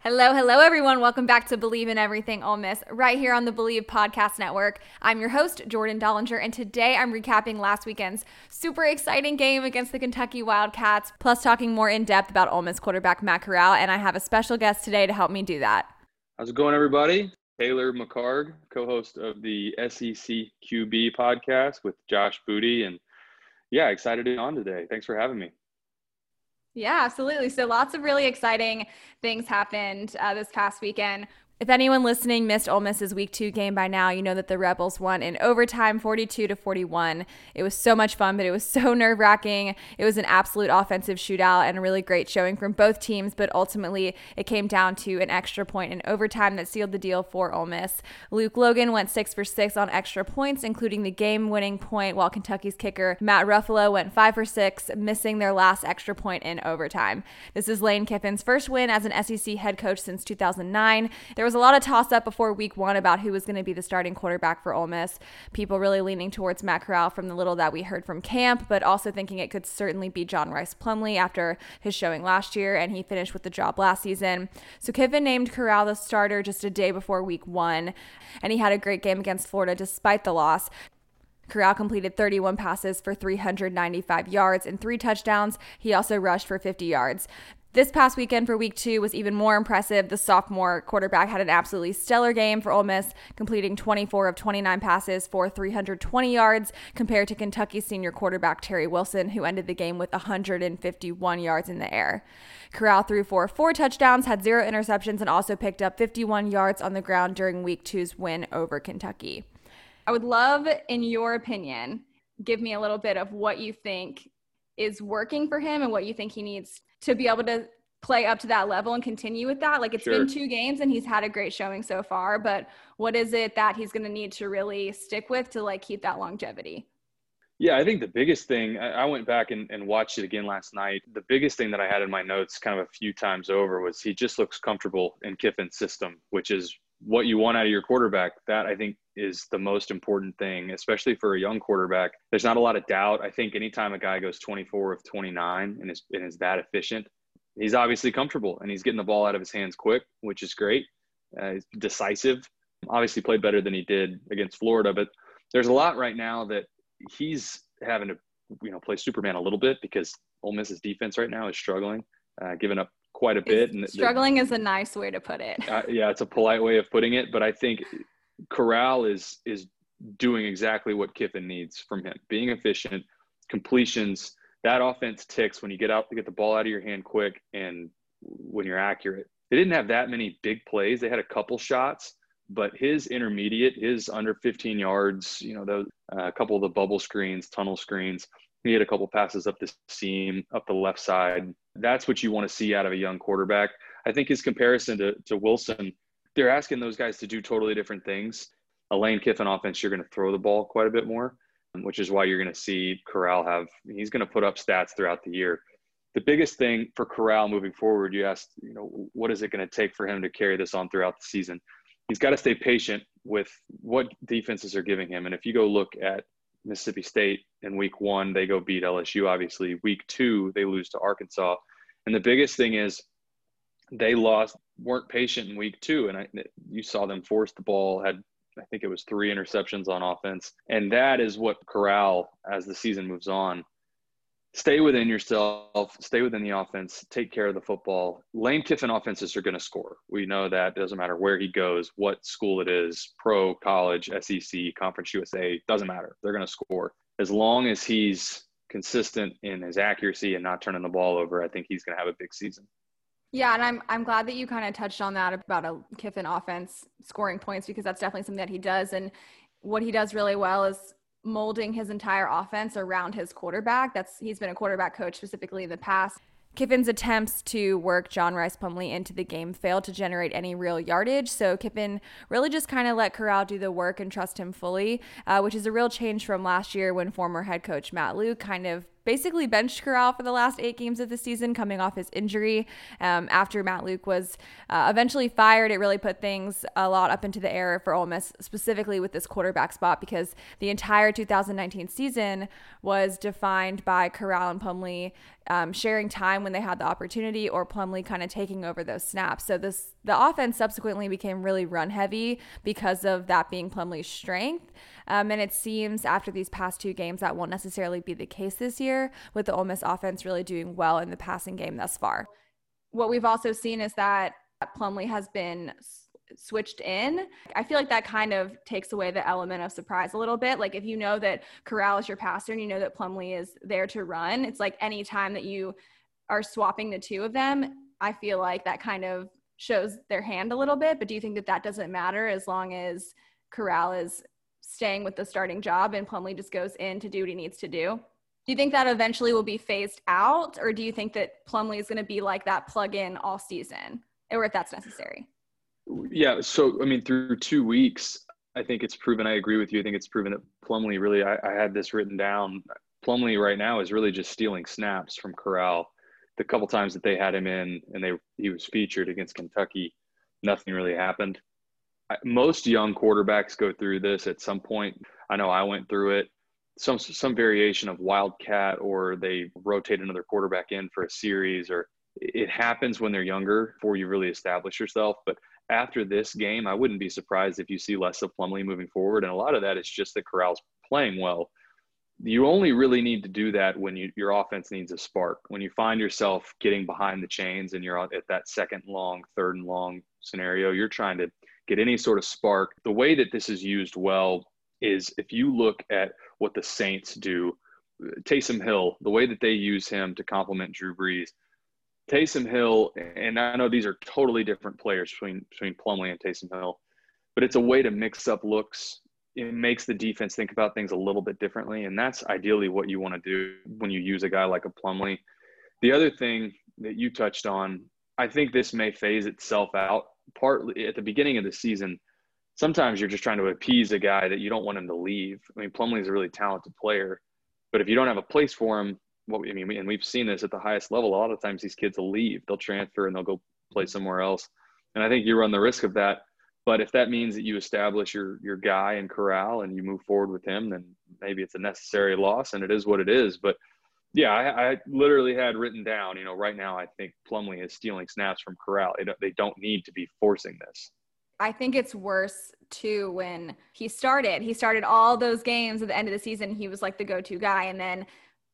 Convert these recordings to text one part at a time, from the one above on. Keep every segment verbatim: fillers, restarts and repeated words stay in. Hello, hello, everyone. Welcome back to Believe in Everything Ole Miss, right here on the Believe Podcast Network. I'm your host, Jordan Dollinger, and today I'm recapping last weekend's super exciting game against the Kentucky Wildcats, plus talking more in depth about Ole Miss quarterback Matt Corral, and I have a special guest today to help me do that. How's it going, everybody? Taylor McHarg, co-host of the S E C Q B podcast with Josh Booty, and yeah, excited to be on today. Thanks for having me. Yeah, absolutely. So lots of really exciting things happened uh, this past weekend. If anyone listening missed Ole Miss's week two game by now, you know that the Rebels won in overtime forty-two to forty-one. It was so much fun, but it was so nerve-wracking. It was an absolute offensive shootout and a really great showing from both teams, but ultimately it came down to an extra point in overtime that sealed the deal for Ole Miss. Luke Logan went six for six on extra points, including the game-winning point, while Kentucky's kicker Matt Ruffalo went five for six, missing their last extra point in overtime. This is Lane Kiffin's first win as an S E C head coach since two thousand nine. There There was a lot of toss-up before week one about who was going to be the starting quarterback for Ole Miss. People really leaning towards Matt Corral from the little that we heard from camp, but also thinking it could certainly be John Rhys Plumlee after his showing last year, and he finished with the job last season. So Kiffin named Corral the starter just a day before week one, and he had a great game against Florida despite the loss. Corral completed thirty-one passes for three hundred ninety-five yards and three touchdowns. He also rushed for fifty yards. This past weekend for week two was even more impressive. The sophomore quarterback had an absolutely stellar game for Ole Miss, completing twenty-four of twenty-nine passes for three hundred twenty yards compared to Kentucky's senior quarterback Terry Wilson, who ended the game with one hundred fifty-one yards in the air. Corral threw for four touchdowns, had zero interceptions, and also picked up fifty-one yards on the ground during week two's win over Kentucky. I would love, in your opinion, give me a little bit of what you think is working for him and what you think he needs to be able to play up to that level and continue with that. Like, it's sure. been two games and he's had a great showing so far, but what is it that he's going to need to really stick with to like keep that longevity? Yeah, I think the biggest thing, I went back and, and watched it again last night. The biggest thing that I had in my notes kind of a few times over was he just looks comfortable in Kiffin's system, which is what you want out of your quarterback. That, I think, is the most important thing, especially for a young quarterback. There's not a lot of doubt. I think anytime a guy goes twenty-four of twenty-nine and is, and is that efficient, he's obviously comfortable and he's getting the ball out of his hands quick, which is great. Uh, he's decisive, obviously played better than he did against Florida, but there's a lot right now that he's having to, you know, play Superman a little bit because Ole Miss's defense right now is struggling, uh, giving up quite a bit. And struggling the, is a nice way to put it. Uh, yeah, it's a polite way of putting it, but I think Corral is is doing exactly what Kiffin needs from him. Being efficient, completions, that offense ticks when you get out to get the ball out of your hand quick and when you're accurate. They didn't have that many big plays. They had a couple shots, but his intermediate, his under fifteen yards, you know, those, uh, a couple of the bubble screens, tunnel screens. He had a couple passes up the seam, up the left side. That's what you want to see out of a young quarterback. I think his comparison to, to Wilson, they're asking those guys to do totally different things. A Lane Kiffin offense, you're going to throw the ball quite a bit more, which is why you're going to see Corral have – he's going to put up stats throughout the year. The biggest thing for Corral moving forward, you asked, you know, what is it going to take for him to carry this on throughout the season? He's got to stay patient with what defenses are giving him. And if you go look at Mississippi State in week one. They go beat L S U, obviously. Week two, they lose to Arkansas. And the biggest thing is they lost, weren't patient in week two. And I, you saw them force the ball, had I think it was three interceptions on offense. And that is what Corral, as the season moves on, stay within yourself, stay within the offense, take care of the football. Lane Kiffin offenses are going to score. We know that. It doesn't matter where he goes, what school it is, pro, college, S E C, Conference U S A, doesn't matter. They're going to score. As long as he's consistent in his accuracy and not turning the ball over, I think he's going to have a big season. Yeah, and I'm I'm glad that you kind of touched on that about a Kiffin offense scoring points, because that's definitely something that he does. And what he does really well is molding his entire offense around his quarterback. That's he's been a quarterback coach specifically in the past. Kiffin's attempts to work John Rhys Plumlee into the game failed to generate any real yardage, so Kiffin really just kind of let Corral do the work and trust him fully, uh, which is a real change from last year when former head coach Matt Luke kind of basically benched Corral for the last eight games of the season coming off his injury. Um, after Matt Luke was uh, eventually fired, it really put things a lot up into the air for Ole Miss, specifically with this quarterback spot, because the entire two thousand nineteen season was defined by Corral and Plumlee um, sharing time when they had the opportunity, or Plumlee kind of taking over those snaps. So this the offense subsequently became really run heavy because of that being Plumlee's strength. Um, and it seems after these past two games that won't necessarily be the case this year, with the Ole Miss offense really doing well in the passing game thus far. What we've also seen is that Plumlee has been s- switched in. I feel like that kind of takes away the element of surprise a little bit. Like if you know that Corral is your passer and you know that Plumlee is there to run, it's like any time that you are swapping the two of them, I feel like that kind of shows their hand a little bit. But do you think that that doesn't matter as long as Corral is staying with the starting job and Plumlee just goes in to do what he needs to do? Do you think that eventually will be phased out, or do you think that Plumlee is going to be like that plug-in all season, or if that's necessary? Yeah, so, I mean, through two weeks, I think it's proven – I agree with you. I think it's proven that Plumlee really – I had this written down. Plumlee right now is really just stealing snaps from Corral. The couple times that they had him in and they he was featured against Kentucky, nothing really happened. I, most young quarterbacks go through this at some point. I know I went through it. some some variation of wildcat, or they rotate another quarterback in for a series, or it happens when they're younger before you really establish yourself. But after this game, I wouldn't be surprised if you see less of Plumlee moving forward. And a lot of that is just that Corral's playing well. You only really need to do that when you, your offense needs a spark, when you find yourself getting behind the chains and you're at that second long, third and long scenario, you're trying to get any sort of spark. The way that this is used well is if you look at what the Saints do, Taysom Hill, the way that they use him to complement Drew Brees. Taysom Hill, and I know these are totally different players between between Plumlee and Taysom Hill, but it's a way to mix up looks. It makes the defense think about things a little bit differently, and that's ideally what you want to do when you use a guy like a Plumlee. The other thing that you touched on, I think this may phase itself out partly at the beginning of the season. Sometimes you're just trying to appease a guy that you don't want him to leave. I mean, Plumlee's a really talented player, but if you don't have a place for him, what I mean, and we've seen this at the highest level, a lot of times these kids will leave. They'll transfer and they'll go play somewhere else. And I think you run the risk of that. But if that means that you establish your your guy in Corral and you move forward with him, then maybe it's a necessary loss and it is what it is. But yeah, I, I literally had written down, you know, right now I think Plumlee is stealing snaps from Corral. They don't, they don't need to be forcing this. I think it's worse too when he started. He started all those games at the end of the season. He was like the go-to guy. And then,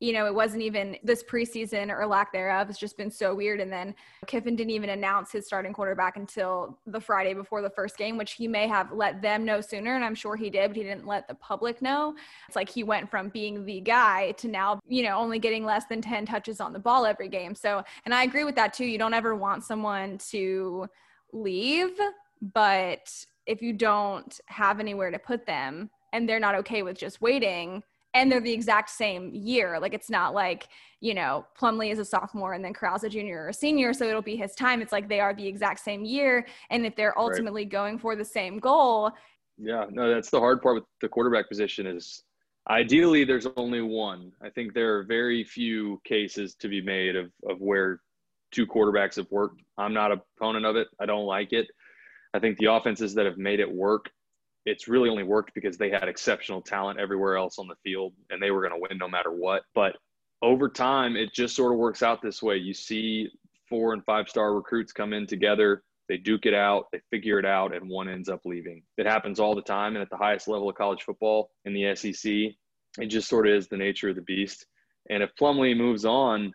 you know, it wasn't even this preseason or lack thereof. It's just been so weird. And then Kiffin didn't even announce his starting quarterback until the Friday before the first game, which he may have let them know sooner. And I'm sure he did, but he didn't let the public know. It's like he went from being the guy to now, you know, only getting less than ten touches on the ball every game. So, and I agree with that too. You don't ever want someone to leave, but if you don't have anywhere to put them and they're not okay with just waiting, and they're the exact same year, like it's not like, you know, Plumlee is a sophomore and then Corral's a junior or a senior, so it'll be his time. It's like they are the exact same year. And if they're ultimately right. going for the same goal. Yeah, no, that's the hard part with the quarterback position is ideally there's only one. I think there are very few cases to be made of, of where two quarterbacks have worked. I'm not a proponent of it. I don't like it. I think the offenses that have made it work it's really only worked because they had exceptional talent everywhere else on the field, and they were going to win no matter what. But over time, it just sort of works out this way. You see four- and five-star recruits come in together. They duke it out, they figure it out, and one ends up leaving. It happens all the time, and at the highest level of college football in the S E C, it just sort of is the nature of the beast. And if Plumlee moves on,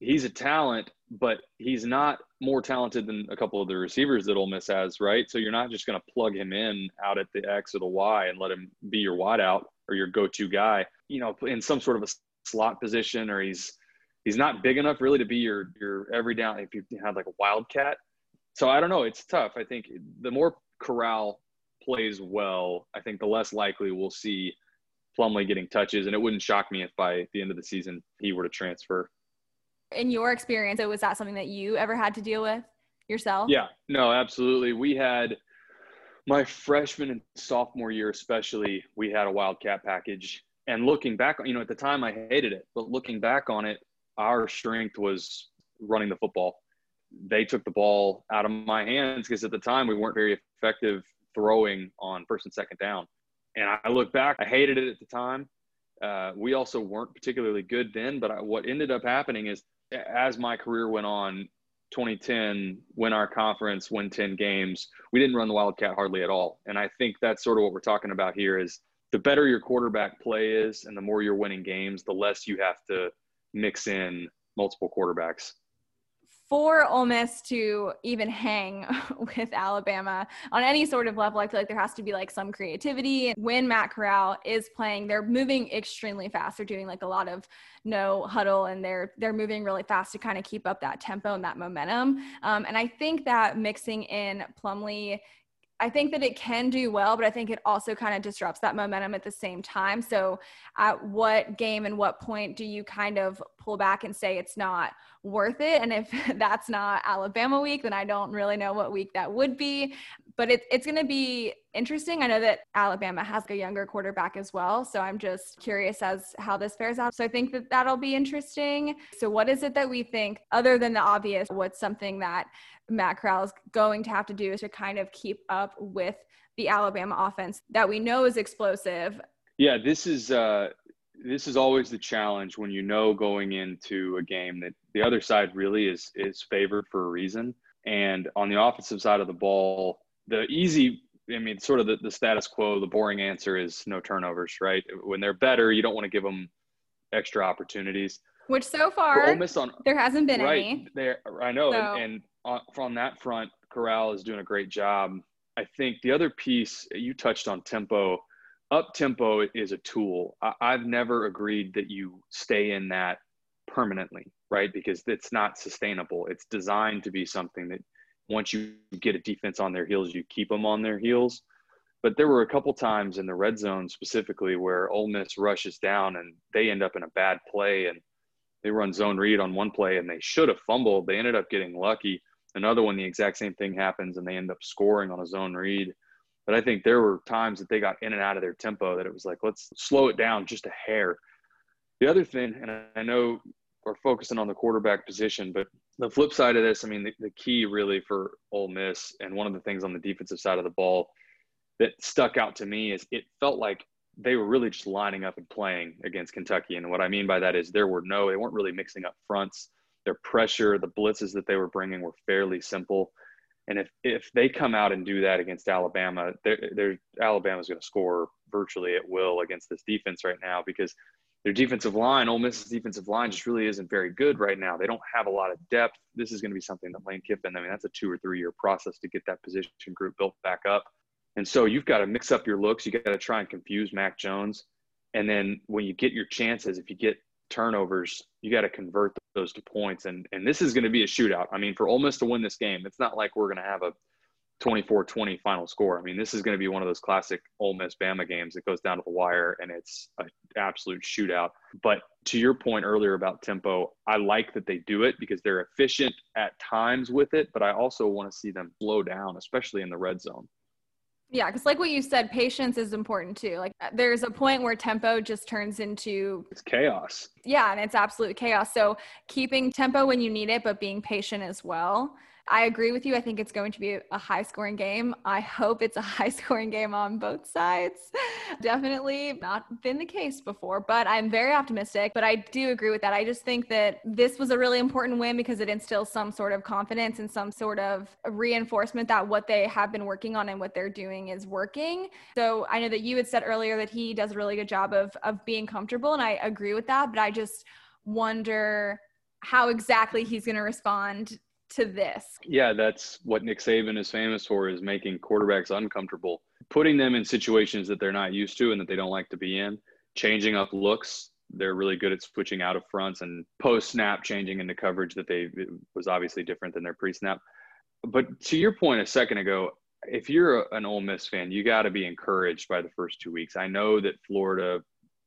he's a talent, but he's not more talented than a couple of the receivers that Ole Miss has, right? So you're not just going to plug him in out at the X or the Y and let him be your wideout or your go-to guy, you know, in some sort of a slot position, or he's he's not big enough really to be your your every down if you have like a wildcat. So I don't know. It's tough. I think the more Corral plays well, I think the less likely we'll see Plumlee getting touches. And it wouldn't shock me if by the end of the season he were to transfer. In your experience, was that something that you ever had to deal with yourself? Yeah, no, absolutely. We had my freshman and sophomore year, especially, we had a wildcat package. And looking back, you know, at the time I hated it, but looking back on it, our strength was running the football. They took the ball out of my hands because at the time we weren't very effective throwing on first and second down. And I look back, I hated it at the time. Uh, we also weren't particularly good then, but I, what ended up happening is as my career went on, twenty ten, win our conference, win ten games, we didn't run the wildcat hardly at all. And I think that's sort of what we're talking about here is the better your quarterback play is and the more you're winning games, the less you have to mix in multiple quarterbacks. For Ole Miss to even hang with Alabama on any sort of level, I feel like there has to be like some creativity. When Matt Corral is playing, they're moving extremely fast. They're doing like a lot of no huddle, and they're they're moving really fast to kind of keep up that tempo and that momentum. Um, and I think that mixing in Plumlee, I think that it can do well, but I think it also kind of disrupts that momentum at the same time. So at what game and what point do you kind of pull back and say it's not worth it? And if that's not Alabama week, then I don't really know what week that would be. But it, it's going to be interesting. I know that Alabama has a younger quarterback as well, so I'm just curious as how this fares out. So I think that that'll be interesting. So what is it that we think, other than the obvious, what's something that Matt Corral is going to have to do to kind of keep up with the Alabama offense that we know is explosive? Yeah, this is uh, this is always the challenge when you know going into a game that the other side really is is favored for a reason. And on the offensive side of the ball, the easy, I mean, sort of the, the status quo, the boring answer is no turnovers, right? When they're better, you don't want to give them extra opportunities. Which so far, Ole Miss on, there hasn't been right, any. There, I know, so. and, and Uh, from that front, Corral is doing a great job. I think the other piece, you touched on tempo. Up-tempo is a tool. I- I've never agreed that you stay in that permanently, right? Because it's not sustainable. It's designed to be something that once you get a defense on their heels, you keep them on their heels. But there were a couple times in the red zone specifically where Ole Miss rushes down and they end up in a bad play, and they run zone read on one play, and they should have fumbled. They ended up getting lucky. Another one, the exact same thing happens, and they end up scoring on a zone read. But I think there were times that they got in and out of their tempo that it was like, let's slow it down just a hair. The other thing, and I know we're focusing on the quarterback position, but the flip side of this, I mean, the, the key really for Ole Miss, and one of the things on the defensive side of the ball that stuck out to me is it felt like they were really just lining up and playing against Kentucky. And what I mean by that is there were no, they weren't really mixing up fronts. Their pressure, the blitzes that they were bringing were fairly simple. And if, if they come out and do that against Alabama, they're, they're, Alabama's going to score virtually at will against this defense right now, because their defensive line, Ole Miss's defensive line, just really isn't very good right now. They don't have a lot of depth. This is going to be something that Lane Kiffin, I mean, that's a two or three year process to get that position group built back up. And so you've got to mix up your looks. You got to try and confuse Mac Jones. And then when you get your chances, if you get turnovers, you got to convert those to points. And and this is going to be a shootout. I mean, for Ole Miss to win this game, it's not like we're going to have a twenty-four twenty final score. I mean, this is going to be one of those classic Ole Miss-Bama games that goes down to the wire, and it's an absolute shootout. But to your point earlier about tempo, I like that they do it because they're efficient at times with it, but I also want to see them slow down, especially in the red zone. Yeah, because like what you said, patience is important too. Like there's a point where tempo just turns into... It's chaos. Yeah, and it's absolute chaos. So keeping tempo when you need it, but being patient as well. I agree with you. I think it's going to be a high-scoring game. I hope it's a high-scoring game on both sides. Definitely not been the case before, but I'm very optimistic. But I do agree with that. I just think that this was a really important win because it instills some sort of confidence and some sort of reinforcement that what they have been working on and what they're doing is working. So I know that you had said earlier that he does a really good job of of being comfortable, and I agree with that, but I just wonder how exactly he's going to respond to this. Yeah, that's what Nick Saban is famous for, is making quarterbacks uncomfortable, putting them in situations that they're not used to and that they don't like to be in, changing up looks. They're really good at switching out of fronts and post-snap changing into coverage that they it was obviously different than their pre-snap. But to your point a second ago, if you're an Ole Miss fan, you got to be encouraged by the first two weeks. I know that Florida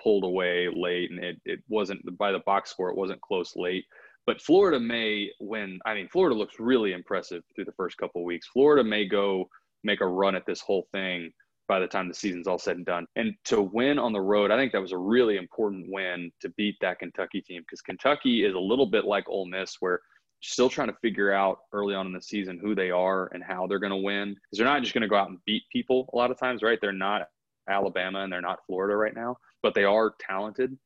pulled away late, and it, it wasn't by the box score, it wasn't close late. But Florida may win. I mean, Florida looks really impressive through the first couple of weeks. Florida may go make a run at this whole thing by the time the season's all said and done. And to win on the road, I think that was a really important win to beat that Kentucky team, because Kentucky is a little bit like Ole Miss, where still trying to figure out early on in the season who they are and how they're going to win. Because they're not just going to go out and beat people a lot of times, right? They're not Alabama and they're not Florida right now, but they are talented.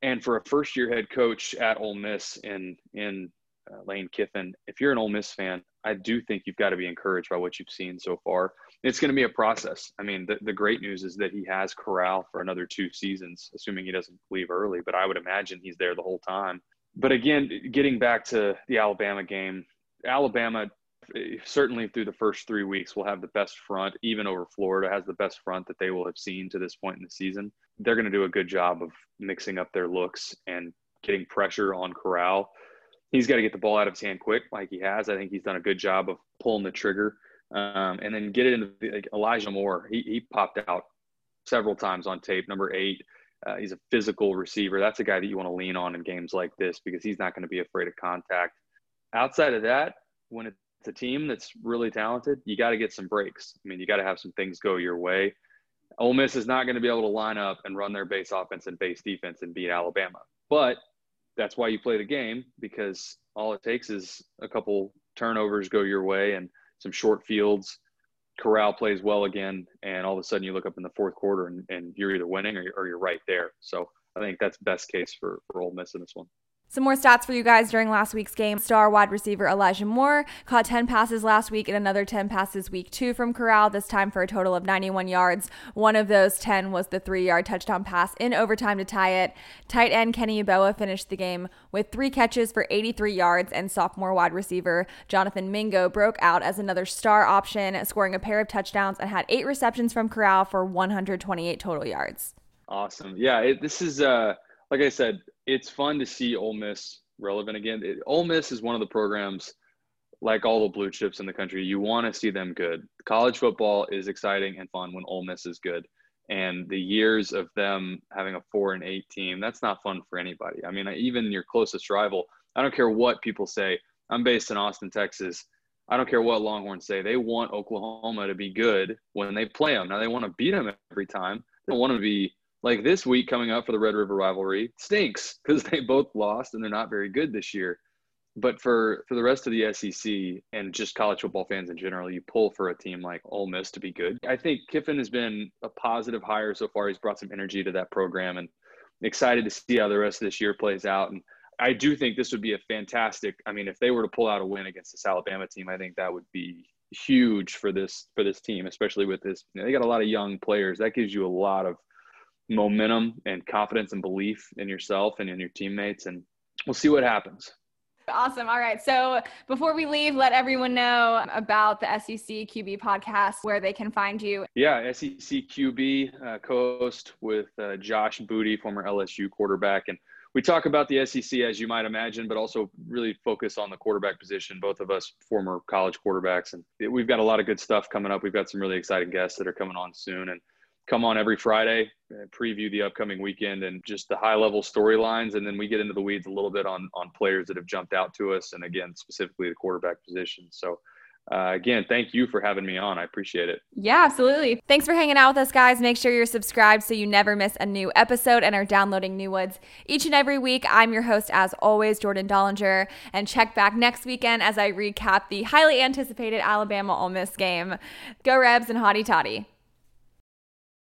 And for a first-year head coach at Ole Miss in in uh, Lane Kiffin, if you're an Ole Miss fan, I do think you've got to be encouraged by what you've seen so far. It's going to be a process. I mean, the, the great news is that he has Corral for another two seasons, assuming he doesn't leave early, but I would imagine he's there the whole time. But again, getting back to the Alabama game, Alabama certainly through the first three weeks will have the best front, even over Florida, has the best front that they will have seen to this point in the season. They're going to do a good job of mixing up their looks and getting pressure on Corral. He's got to get the ball out of his hand quick like he has. I think he's done a good job of pulling the trigger. Um, and then get it into the, like Elijah Moore. He, he popped out several times on tape, number eight. Uh, he's a physical receiver. That's a guy that you want to lean on in games like this because he's not going to be afraid of contact. Outside of that, when it's a team that's really talented, you got to get some breaks. I mean, you got to have some things go your way. Ole Miss is not going to be able to line up and run their base offense and base defense and beat Alabama. But that's why you play the game, because all it takes is a couple turnovers go your way and some short fields. Corral plays well again, and all of a sudden you look up in the fourth quarter and, and you're either winning or you're, or you're right there. So I think that's best case for, for Ole Miss in this one. Some more stats for you guys during last week's game. Star wide receiver Elijah Moore caught ten passes last week and another ten passes week two from Corral, this time for a total of ninety-one yards. One of those ten was the three-yard touchdown pass in overtime to tie it. Tight end Kenny Eboa finished the game with three catches for eighty-three yards, and sophomore wide receiver Jonathan Mingo broke out as another star option, scoring a pair of touchdowns and had eight receptions from Corral for one hundred twenty-eight total yards. Awesome. Yeah, it, this is, uh, like I said, it's fun to see Ole Miss relevant again. It, Ole Miss is one of the programs, like all the blue chips in the country, you want to see them good. College football is exciting and fun when Ole Miss is good. And the years of them having a four and eight team, that's not fun for anybody. I mean, even your closest rival, I don't care what people say. I'm based in Austin, Texas. I don't care what Longhorns say. They want Oklahoma to be good when they play them. Now, they want to beat them every time. They don't want to be like this week coming up for the Red River rivalry stinks because they both lost and they're not very good this year. But for, for the rest of the S E C and just college football fans in general, you pull for a team like Ole Miss to be good. I think Kiffin has been a positive hire so far. He's brought some energy to that program, and excited to see how the rest of this year plays out. And I do think this would be a fantastic – I mean, if they were to pull out a win against this Alabama team, I think that would be huge for this for this team, especially with this you – know, they got a lot of young players. That gives you a lot of – momentum and confidence and belief in yourself and in your teammates, and we'll see what happens. Awesome. All right. So before we leave, let everyone know about the S E C Q B podcast, where they can find you. Yeah. S E C Q B uh, co-host with uh, Josh Booty, former L S U quarterback. And we talk about the S E C, as you might imagine, but also really focus on the quarterback position. Both of us former college quarterbacks, and we've got a lot of good stuff coming up. We've got some really exciting guests that are coming on soon, and come on every Friday, preview the upcoming weekend and just the high-level storylines, and then we get into the weeds a little bit on on players that have jumped out to us, and again, specifically the quarterback position. So Uh, again, thank you for having me on. I appreciate it. Yeah, absolutely. Thanks for hanging out with us, guys. Make sure you're subscribed so you never miss a new episode and are downloading new ones each and every week. I'm your host, as always, Jordan Dollinger. And check back next weekend as I recap the highly anticipated Alabama-Ole Miss game. Go Rebs and Hotty Toddy.